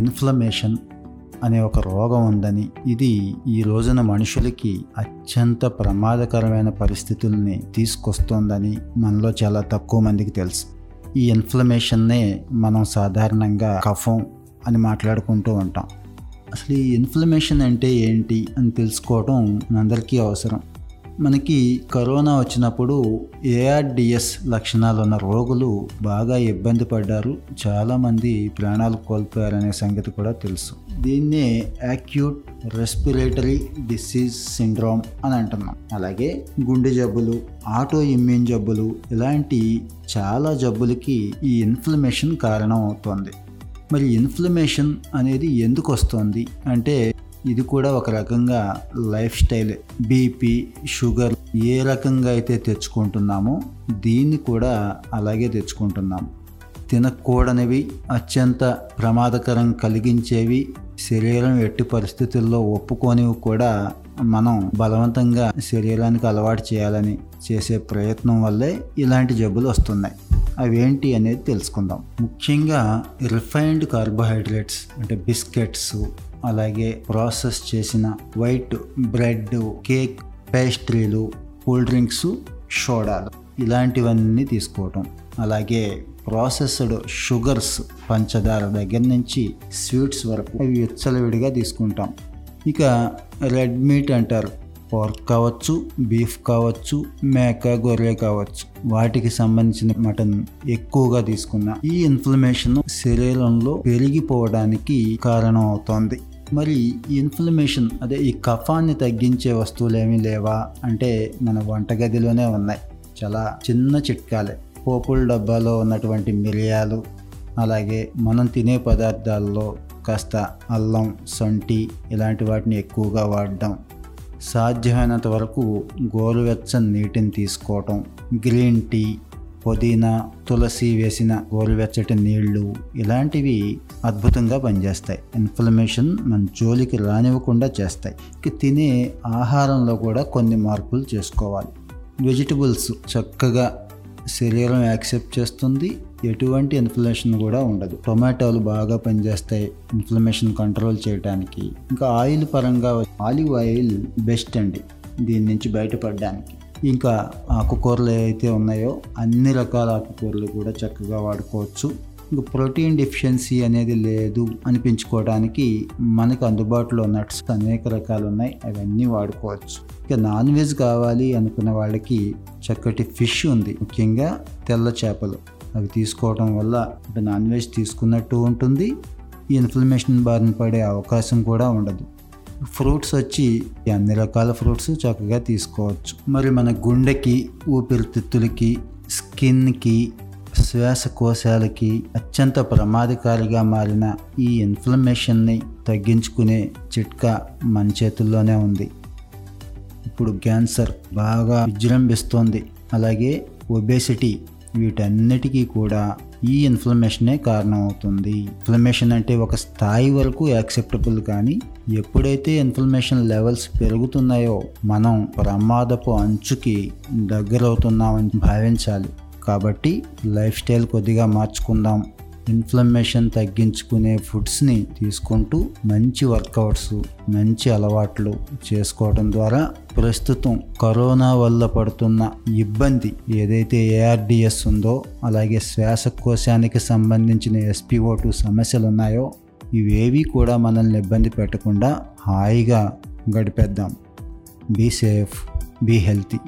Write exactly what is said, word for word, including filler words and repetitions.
Inflammation అనే ఒక రోగం ఉందని, ఇది ఈ రోజున మనుషులకి అత్యంత ప్రమాదకరమైన పరిస్థితుల్ని తీసుకొస్తోందని మనలో చాలా తక్కువ మందికి తెలుసు. ఈ ఇన్ఫ్లమేషన్నే మనం సాధారణంగా కఫం అని మాట్లాడుకుంటూ ఉంటాం. అసలు ఈ ఇన్ఫ్లమేషన్ అంటే ఏంటి అని తెలుసుకోవడం అందరికీ అవసరం. మనకి కరోనా వచ్చినప్పుడు ఏఆర్డిఎస్ లక్షణాలు ఉన్న రోగులు బాగా ఇబ్బంది పడ్డారు, చాలామంది ప్రాణాలు కోల్పోయారనే సంగతి కూడా తెలుసు. దీన్నే యాక్యూట్ రెస్పిరేటరీ డిసీజ్ సిండ్రోమ్ అని అంటున్నాం. అలాగే గుండె జబ్బులు, ఆటో ఇమ్యూన్ జబ్బులు, ఇలాంటి చాలా జబ్బులకి ఈ ఇన్ఫ్లమేషన్ కారణం అవుతుంది. మరి ఇన్ఫ్లమేషన్ అనేది ఎందుకు వస్తుంది అంటే ఇది కూడా ఒక రకంగా లైఫ్ స్టైల్. బీపీ, షుగర్ ఏ రకంగా అయితే తెచ్చుకుంటున్నామో దీన్ని కూడా అలాగే తెచ్చుకుంటున్నాము. తినకూడనివి, అత్యంత ప్రమాదకరం కలిగించేవి, శరీరం ఎట్టి పరిస్థితుల్లో ఒప్పుకోనివి కూడా మనం బలవంతంగా శరీరానికి అలవాటు చేయాలని చేసే ప్రయత్నం వల్లే ఇలాంటి జబ్బులు వస్తున్నాయి. అవేంటి అనేది తెలుసుకుందాం. ముఖ్యంగా రిఫైన్డ్ కార్బోహైడ్రేట్స్ అంటే బిస్కెట్స్, అలాగే ప్రాసెస్ చేసిన వైట్ బ్రెడ్, కేక్, పేస్ట్రీలు, కూల్ డ్రింక్స్, సోడాలు ఇలాంటివన్నీ తీసుకోవటం, అలాగే ప్రాసెస్డ్ షుగర్స్ పంచదార దగ్గర నుంచి స్వీట్స్ వరకు అవి విచ్చలవిడిగా తీసుకుంటాం. ఇక రెడ్ మీట్ అంటారు, పోర్క్ కావచ్చు, బీఫ్ కావచ్చు, మేక, గొర్రె కావచ్చు, వాటికి సంబంధించిన మటన్ ఎక్కువగా తీసుకున్నా ఈ ఇన్ఫ్లమేషన్ శరీరంలో పెరిగిపోవడానికి కారణం అవుతుంది. మరి ఇన్ఫ్లమేషన్ అదే ఈ కఫాన్ని తగ్గించే వస్తువులు ఏమీ లేవా అంటే మన వంటగదిలోనే ఉన్నాయి. చాలా చిన్న చిట్కాలే. పోపుల డబ్బాలో ఉన్నటువంటి మిరియాలు, అలాగే మనం తినే పదార్థాల్లో కాస్త అల్లం, సొంటి ఇలాంటి వాటిని ఎక్కువగా వాడడం, సాధ్యమైనంత వరకు గోరువెచ్చని నీటిని తీసుకోవటం, గ్రీన్ టీ, పుదీనా, తులసి వేసిన గోరువెచ్చటి నీళ్లు ఇలాంటివి అద్భుతంగా పనిచేస్తాయి. ఇన్ఫ్లమేషన్ మన జోలికి రానివ్వకుండా చేస్తాయి. ఇక తినే ఆహారంలో కూడా కొన్ని మార్పులు చేసుకోవాలి. వెజిటబుల్స్ చక్కగా శరీరం యాక్సెప్ట్ చేస్తుంది, ఎటువంటి ఇన్ఫ్లమేషన్ కూడా ఉండదు. టొమాటోలు బాగా పనిచేస్తాయి ఇన్ఫ్లమేషన్ కంట్రోల్ చేయడానికి. ఇంకా ఆయిల్ పరంగా ఆలివ్ ఆయిల్ బెస్ట్ అండి దీని నుంచి బయటపడడానికి. ఇంకా ఆకుకూరలు ఏవైతే ఉన్నాయో అన్ని రకాల ఆకుకూరలు కూడా చక్కగా వాడుకోవచ్చు. ఇంకా ప్రోటీన్ డెఫిషియన్సీ అనేది లేదు అనిపించుకోవడానికి మనకు అందుబాటులో నట్స్ అనేక రకాలు ఉన్నాయి, అవన్నీ వాడుకోవచ్చు. ఇంకా నాన్ వెజ్ కావాలి అనుకున్న వాళ్ళకి చక్కటి ఫిష్ ఉంది, ముఖ్యంగా తెల్ల చేపలు. అవి తీసుకోవడం వల్ల అంటే నాన్ వెజ్ తీసుకున్నట్టు ఉంటుంది, ఇన్ఫ్లమేషన్ బారిన పడే అవకాశం కూడా ఉండదు. ఫ్రూట్స్ వచ్చి అన్ని రకాల ఫ్రూట్స్ చక్కగా తీసుకోవచ్చు. మరి మన గుండెకి, ఊపిరితిత్తులకి, స్కిన్కి, శ్వాసకోశాలకి అత్యంత ప్రమాదకారిగా మారిన ఈ ఇన్ఫ్లమేషన్ని తగ్గించుకునే చిట్కా మన చేతుల్లోనే ఉంది. ఇప్పుడు క్యాన్సర్ బాగా విజృంభిస్తోంది, అలాగే ఒబేసిటీ, వీటన్నిటికీ కూడా ఈ ఇన్ఫ్లమేషనే కారణం అవుతుంది. ఇన్ఫ్లమేషన్ అంటే ఒక స్థాయి వరకు యాక్సెప్టబుల్, కానీ ఎప్పుడైతే ఇన్ఫ్లమేషన్ లెవెల్స్ పెరుగుతున్నాయో మనం ప్రమాదపు అంచుకి దగ్గరవుతున్నామని భావించాలి. కాబట్టి లైఫ్ స్టైల్ కొద్దిగా మార్చుకుందాం. ఇన్ఫ్లమేషన్ తగ్గించుకునే ఫుడ్స్ని తీసుకుంటూ మంచి వర్కౌట్స్, మంచి అలవాట్లు చేసుకోవడం ద్వారా ప్రస్తుతం కరోనా వల్ల పడుతున్న ఇబ్బంది ఏదైతే ఏఆర్డిఎస్ ఉందో, అలాగే శ్వాసకోశానికి సంబంధించిన ఎస్పీఓ2 సమస్యలు ఉన్నాయో ఇవేవి కూడా మనల్ని ఇబ్బంది పెట్టకుండా హాయిగా గడిపేద్దాం. Be safe, be healthy.